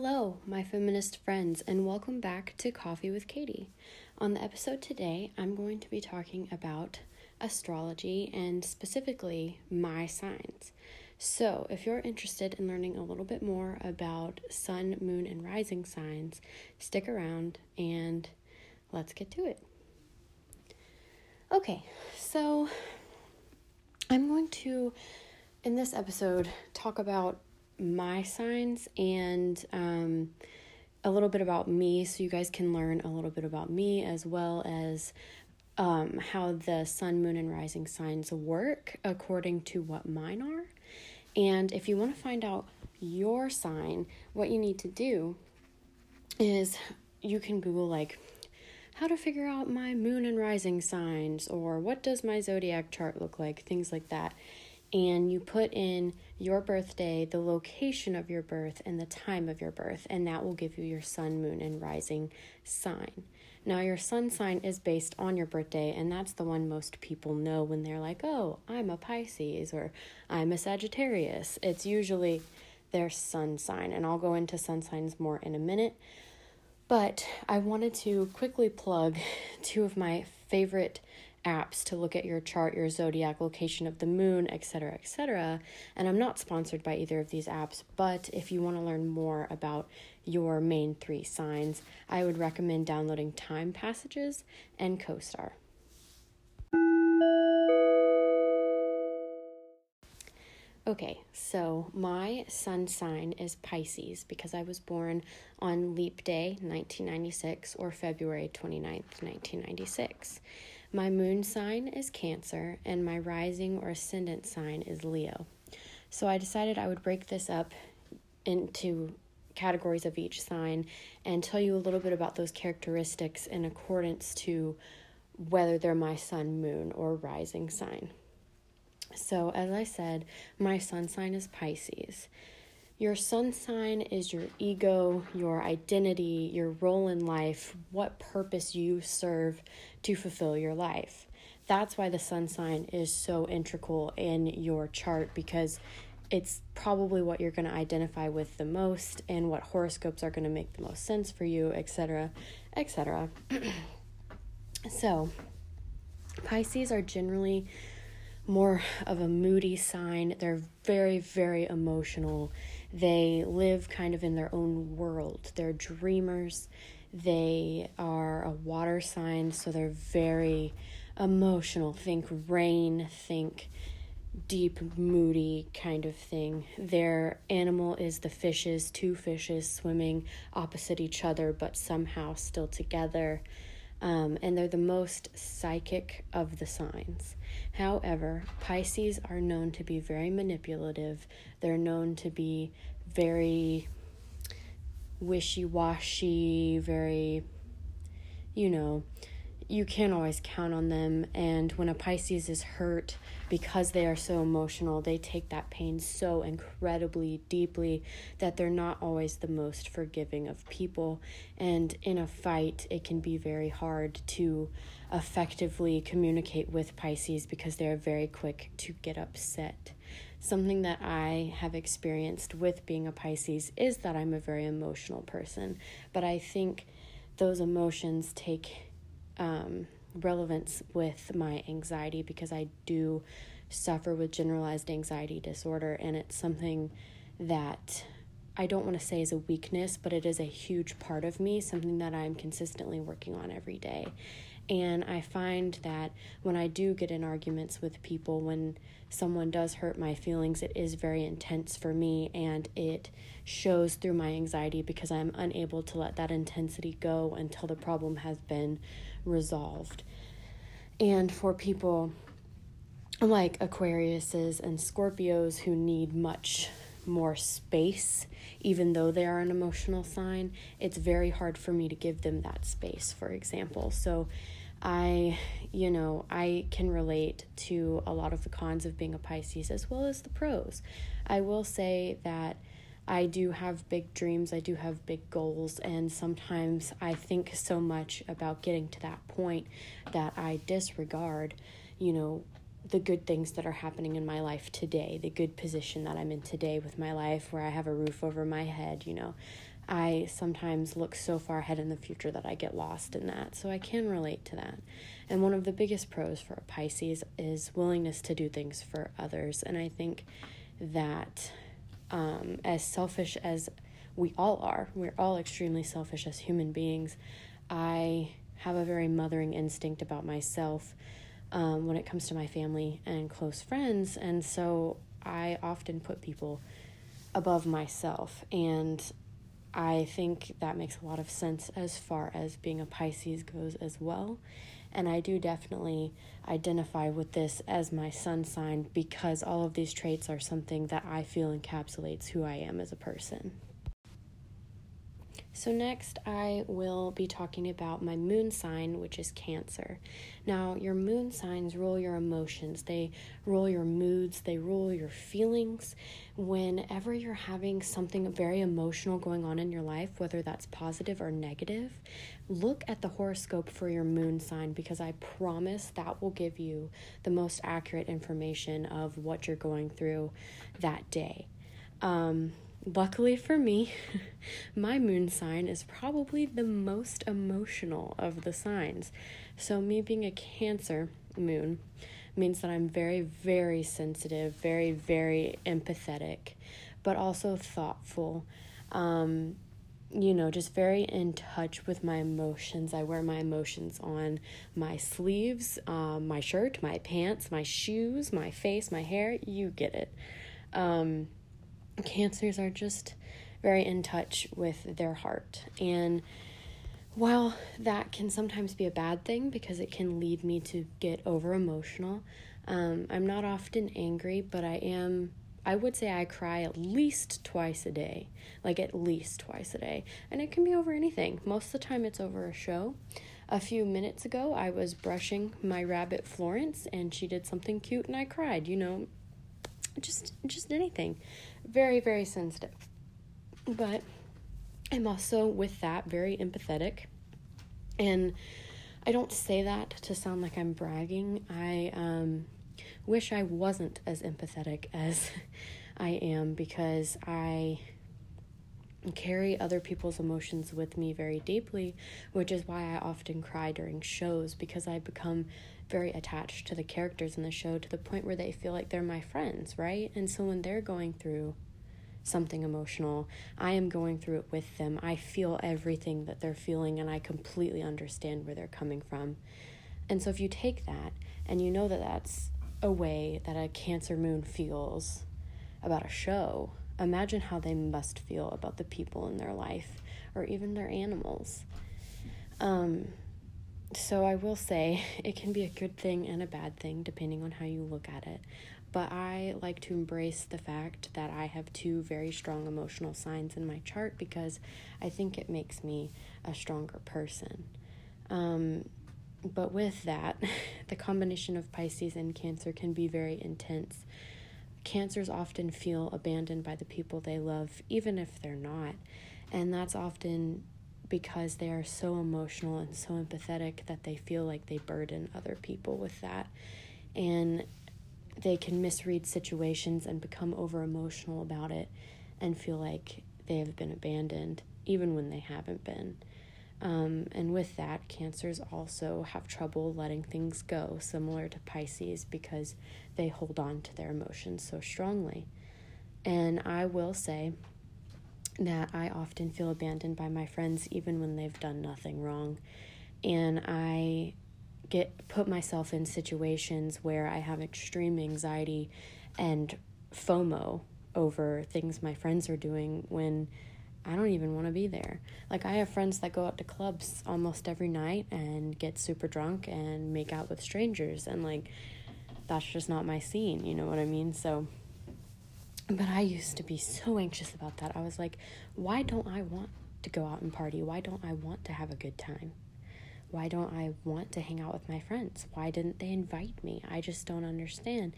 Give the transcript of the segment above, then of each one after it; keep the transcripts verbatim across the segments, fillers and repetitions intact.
Hello, my feminist friends, and welcome back to Coffee with Katie. On the episode today, I'm going to be talking about astrology and specifically my signs. So if you're interested in learning a little bit more about sun, moon, and rising signs, stick around and let's get to it. Okay, so I'm going to, in this episode, talk about my signs and um, a little bit about me, so you guys can learn a little bit about me as well as um, how the sun, moon, and rising signs work according to what mine are. And if you want to find out your sign, what you need to do is you can Google like how to figure out my moon and rising signs, or what does my zodiac chart look like, things like that. And you put in your birthday, the location of your birth, and the time of your birth, and that will give you your sun, moon, and rising sign. Now, your sun sign is based on your birthday, and that's the one most people know when they're like, oh, I'm a Pisces, or I'm a Sagittarius. It's usually their sun sign, and I'll go into sun signs more in a minute. But I wanted to quickly plug two of my favorite apps to look at your chart, your zodiac, location of the moon, et cetera, et cetera. And I'm not sponsored by either of these apps, but if you want to learn more about your main three signs, I would recommend downloading Time Passages and CoStar. Okay, so my sun sign is Pisces because I was born on Leap Day nineteen ninety-six, or February 29th, nineteen ninety-six. My moon sign is Cancer, and my rising or ascendant sign is Leo. So I decided I would break this up into categories of each sign and tell you a little bit about those characteristics in accordance to whether they're my sun, moon, or rising sign. So as I said, my sun sign is Pisces. Your sun sign is your ego, your identity, your role in life, what purpose you serve to fulfill your life. That's why the sun sign is so integral in your chart, because it's probably what you're going to identify with the most and what horoscopes are going to make the most sense for you, et cetera, et cetera. So, Pisces are generally more of a moody sign. They're very, very emotional. They live kind of in their own world. They're dreamers. They are a water sign, so they're very emotional. Think rain, think deep, moody kind of thing. Their animal is the fishes, two fishes swimming opposite each other, but somehow still together. Um, and they're the most psychic of the signs. However, Pisces are known to be very manipulative. They're known to be very wishy-washy, very, you know, you can't always count on them. And when a Pisces is hurt, because they are so emotional, they take that pain so incredibly deeply that they're not always the most forgiving of people. And in a fight, it can be very hard to effectively communicate with Pisces because they're very quick to get upset. Something that I have experienced with being a Pisces is that I'm a very emotional person, but I think those emotions take um, relevance with my anxiety, because I do suffer with generalized anxiety disorder, and it's something that I don't want to say is a weakness, but it is a huge part of me, something that I'm consistently working on every day. And I find that when I do get in arguments with people, when someone does hurt my feelings, it is very intense for me, and it shows through my anxiety because I'm unable to let that intensity go until the problem has been resolved. And for people like Aquariuses and Scorpios who need much more space, even though they are an emotional sign, it's very hard for me to give them that space, for example. So I, you know, I can relate to a lot of the cons of being a Pisces as well as the pros. I will say that I do have big dreams, I do have big goals, and sometimes I think so much about getting to that point that I disregard, you know, the good things that are happening in my life today, the good position that I'm in today with my life, where I have a roof over my head, you know. I sometimes look so far ahead in the future that I get lost in that. So I can relate to that. And one of the biggest pros for a Pisces is willingness to do things for others. And I think that um, as selfish as we all are, we're all extremely selfish as human beings, I have a very mothering instinct about myself um, when it comes to my family and close friends. And so I often put people above myself. And I think that makes a lot of sense as far as being a Pisces goes as well. And I do definitely identify with this as my sun sign, because all of these traits are something that I feel encapsulates who I am as a person. So next, I will be talking about my moon sign, which is Cancer. Now, your moon signs rule your emotions. They rule your moods. They rule your feelings. Whenever you're having something very emotional going on in your life, whether that's positive or negative, look at the horoscope for your moon sign, because I promise that will give you the most accurate information of what you're going through that day. Um... Luckily for me, my moon sign is probably the most emotional of the signs. So me being a Cancer moon means that I'm very, very sensitive, very, very empathetic, but also thoughtful. Um, you know, just very in touch with my emotions. I wear my emotions on my sleeves, um, my shirt, my pants, my shoes, my face, my hair. You get it. Um... Cancers are just very in touch with their heart. And while that can sometimes be a bad thing because it can lead me to get over emotional, um, I'm not often angry, but I am, I would say I cry at least twice a day, like at least twice a day. And it can be over anything. Most of the time it's over a show. A few minutes ago, I was brushing my rabbit Florence and she did something cute and I cried, you know, just, just anything. Very, very sensitive. But I'm also, with that, very empathetic. And I don't say that to sound like I'm bragging. I um, wish I wasn't as empathetic as I am, because I carry other people's emotions with me very deeply, which is why I often cry during shows, because I become very attached to the characters in the show to the point where they feel like they're my friends, right? And so when they're going through something emotional, I am going through it with them. I feel everything that they're feeling, and I completely understand where they're coming from. And so if you take that, and you know that that's a way that a Cancer moon feels about a show, imagine how they must feel about the people in their life, or even their animals. Um... So I will say it can be a good thing and a bad thing depending on how you look at it. But I like to embrace the fact that I have two very strong emotional signs in my chart, because I think it makes me a stronger person. Um, but with that, the combination of Pisces and Cancer can be very intense. Cancers often feel abandoned by the people they love, even if they're not. And that's often because they are so emotional and so empathetic that they feel like they burden other people with that. And they can misread situations and become over-emotional about it and feel like they have been abandoned, even when they haven't been. Um, and with that, Cancers also have trouble letting things go, similar to Pisces, because they hold on to their emotions so strongly. And I will say that I often feel abandoned by my friends even when they've done nothing wrong. And I get put myself in situations where I have extreme anxiety and FOMO over things my friends are doing when I don't even want to be there. Like, I have friends that go out to clubs almost every night and get super drunk and make out with strangers, and like, that's just not my scene, you know what I mean? So but I used to be so anxious about that. I was like, why don't I want to go out and party? Why don't I want to have a good time? Why don't I want to hang out with my friends? Why didn't they invite me? I just don't understand.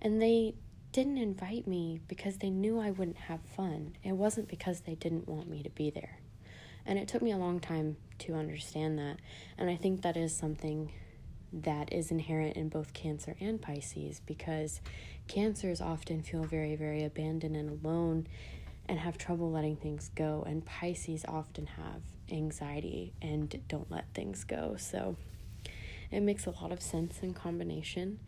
And they didn't invite me because they knew I wouldn't have fun. It wasn't because they didn't want me to be there. And it took me a long time to understand that. And I think that is something that is inherent in both Cancer and Pisces, because Cancers often feel very, very abandoned and alone, and have trouble letting things go. And Pisces often have anxiety and don't let things go. So it makes a lot of sense in combination.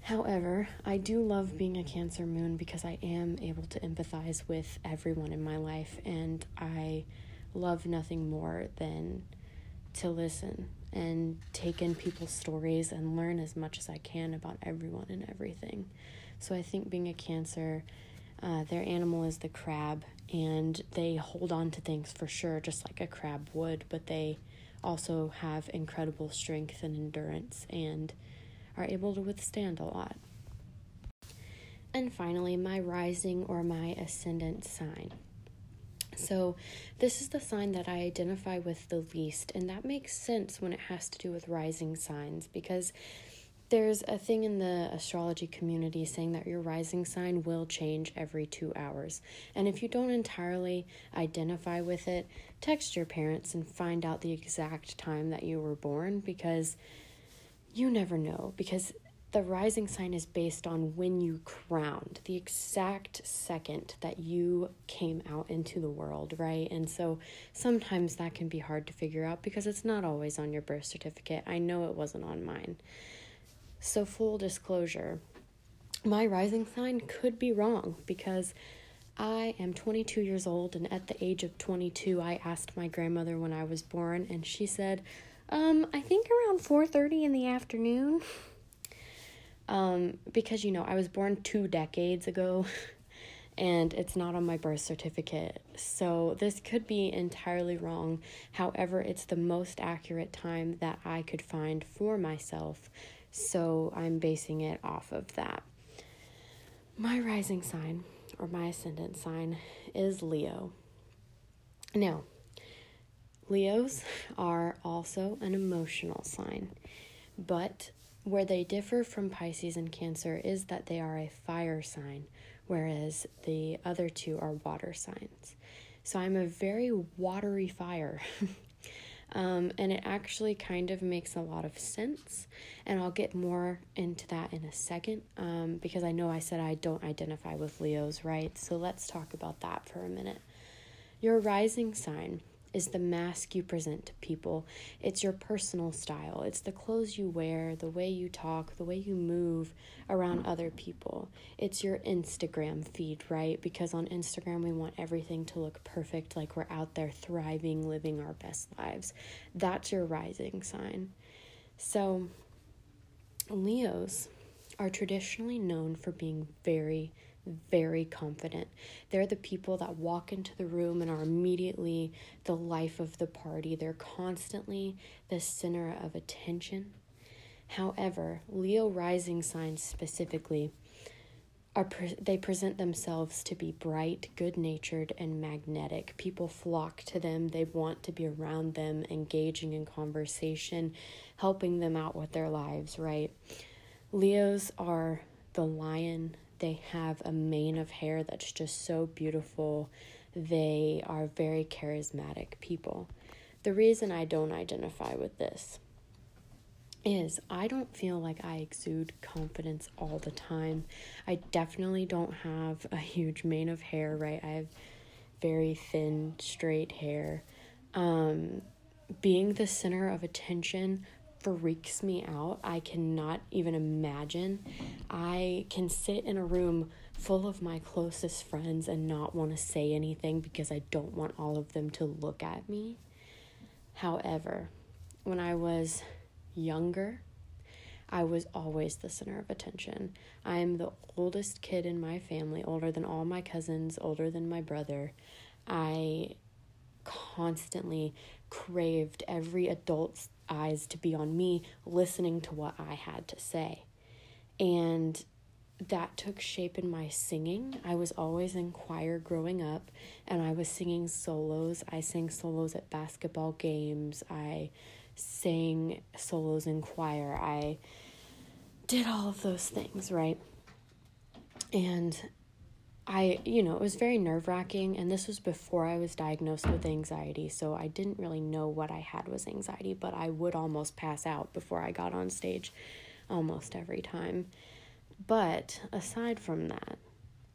However, I do love being a Cancer moon because I am able to empathize with everyone in my life, and I love nothing more than to listen and take in people's stories and learn as much as I can about everyone and everything. So I think being a Cancer, uh, their animal is the crab, and they hold on to things for sure, just like a crab would, but they also have incredible strength and endurance and are able to withstand a lot. And finally, my rising or my ascendant sign. So this is the sign that I identify with the least, and that makes sense when it has to do with rising signs, because there's a thing in the astrology community saying that your rising sign will change every two hours. And if you don't entirely identify with it, text your parents and find out the exact time that you were born, because you never know, because the rising sign is based on when you crowned, the exact second that you came out into the world, right? And so sometimes that can be hard to figure out because it's not always on your birth certificate. I know it wasn't on mine. So full disclosure, my rising sign could be wrong because I am twenty-two years old, and at the age of twenty-two, I asked my grandmother when I was born, and she said, Um, I think around four thirty in the afternoon, um, because, you know, I was born two decades ago, and it's not on my birth certificate, so this could be entirely wrong. However, it's the most accurate time that I could find for myself, so I'm basing it off of that. My rising sign, or my ascendant sign, is Leo. Now, Leos are also an emotional sign, but where they differ from Pisces and Cancer is that they are a fire sign, whereas the other two are water signs. So I'm a very watery fire, um, and it actually kind of makes a lot of sense, and I'll get more into that in a second, um, because I know I said I don't identify with Leos, right? So let's talk about that for a minute. Your rising sign is the mask you present to people. It's your personal style. It's the clothes you wear, the way you talk, the way you move around other people. It's your Instagram feed, right? Because on Instagram, we want everything to look perfect, like we're out there thriving, living our best lives. That's your rising sign. So Leos are traditionally known for being very, very confident. They're the people that walk into the room and are immediately the life of the party. They're constantly the center of attention. However, Leo rising signs specifically, are pre- they present themselves to be bright, good-natured, and magnetic. People flock to them. They want to be around them, engaging in conversation, helping them out with their lives, right? Leos are the lion. They have a mane of hair that's just so beautiful. They are very charismatic people. The reason I don't identify with this is I don't feel like I exude confidence all the time. I definitely don't have a huge mane of hair, right? I have very thin, straight hair. Um, being the center of attention freaks me out. I cannot even imagine. I can sit in a room full of my closest friends and not want to say anything because I don't want all of them to look at me. However, when I was younger, I was always the center of attention. I am the oldest kid in my family, older than all my cousins, older than my brother. I constantly craved every adult's eyes to be on me, listening to what I had to say. And that took shape in my singing. I was always in choir growing up, and I was singing solos. I sang solos at basketball games. I sang solos in choir. I did all of those things, right? And I, you know, it was very nerve-wracking, and this was before I was diagnosed with anxiety, so I didn't really know what I had was anxiety, but I would almost pass out before I got on stage almost every time. But aside from that,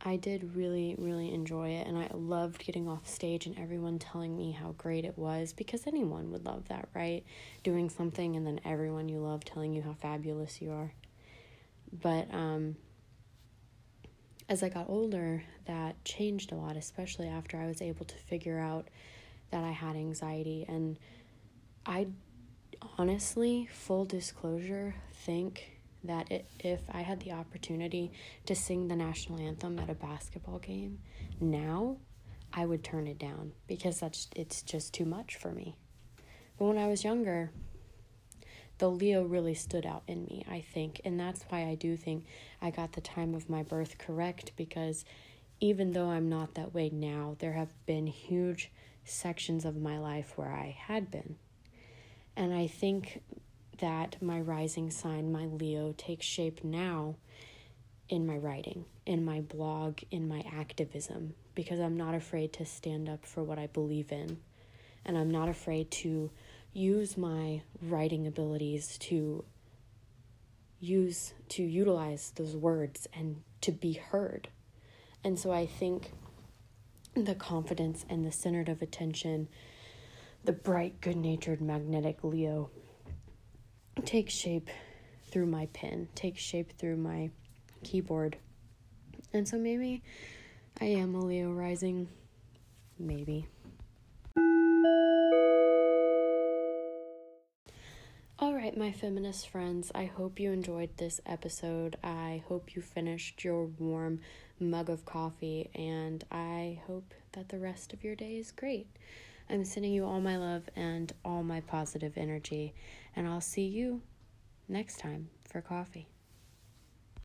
I did really, really enjoy it, and I loved getting off stage and everyone telling me how great it was, because anyone would love that, right? Doing something and then everyone you love telling you how fabulous you are. But um, as I got older, that changed a lot, especially after I was able to figure out that I had anxiety. And I honestly, full disclosure, think that it, if I had the opportunity to sing the national anthem at a basketball game now, I would turn it down, because that's it's just too much for me. But when I was younger, the Leo really stood out in me, I think, and that's why I do think I got the time of my birth correct, because even though I'm not that way now, there have been huge sections of my life where I had been. And I think that my rising sign, my Leo, takes shape now in my writing, in my blog, in my activism, because I'm not afraid to stand up for what I believe in, and I'm not afraid to use my writing abilities to use, to utilize those words and to be heard. And so I think the confidence and the center of attention, the bright, good-natured, magnetic Leo, take shape through my pen, take shape through my keyboard. And so maybe I am a Leo rising, maybe. All right, my feminist friends, I hope you enjoyed this episode. I hope you finished your warm mug of coffee, and I hope that the rest of your day is great. I'm sending you all my love and all my positive energy, and I'll see you next time for coffee.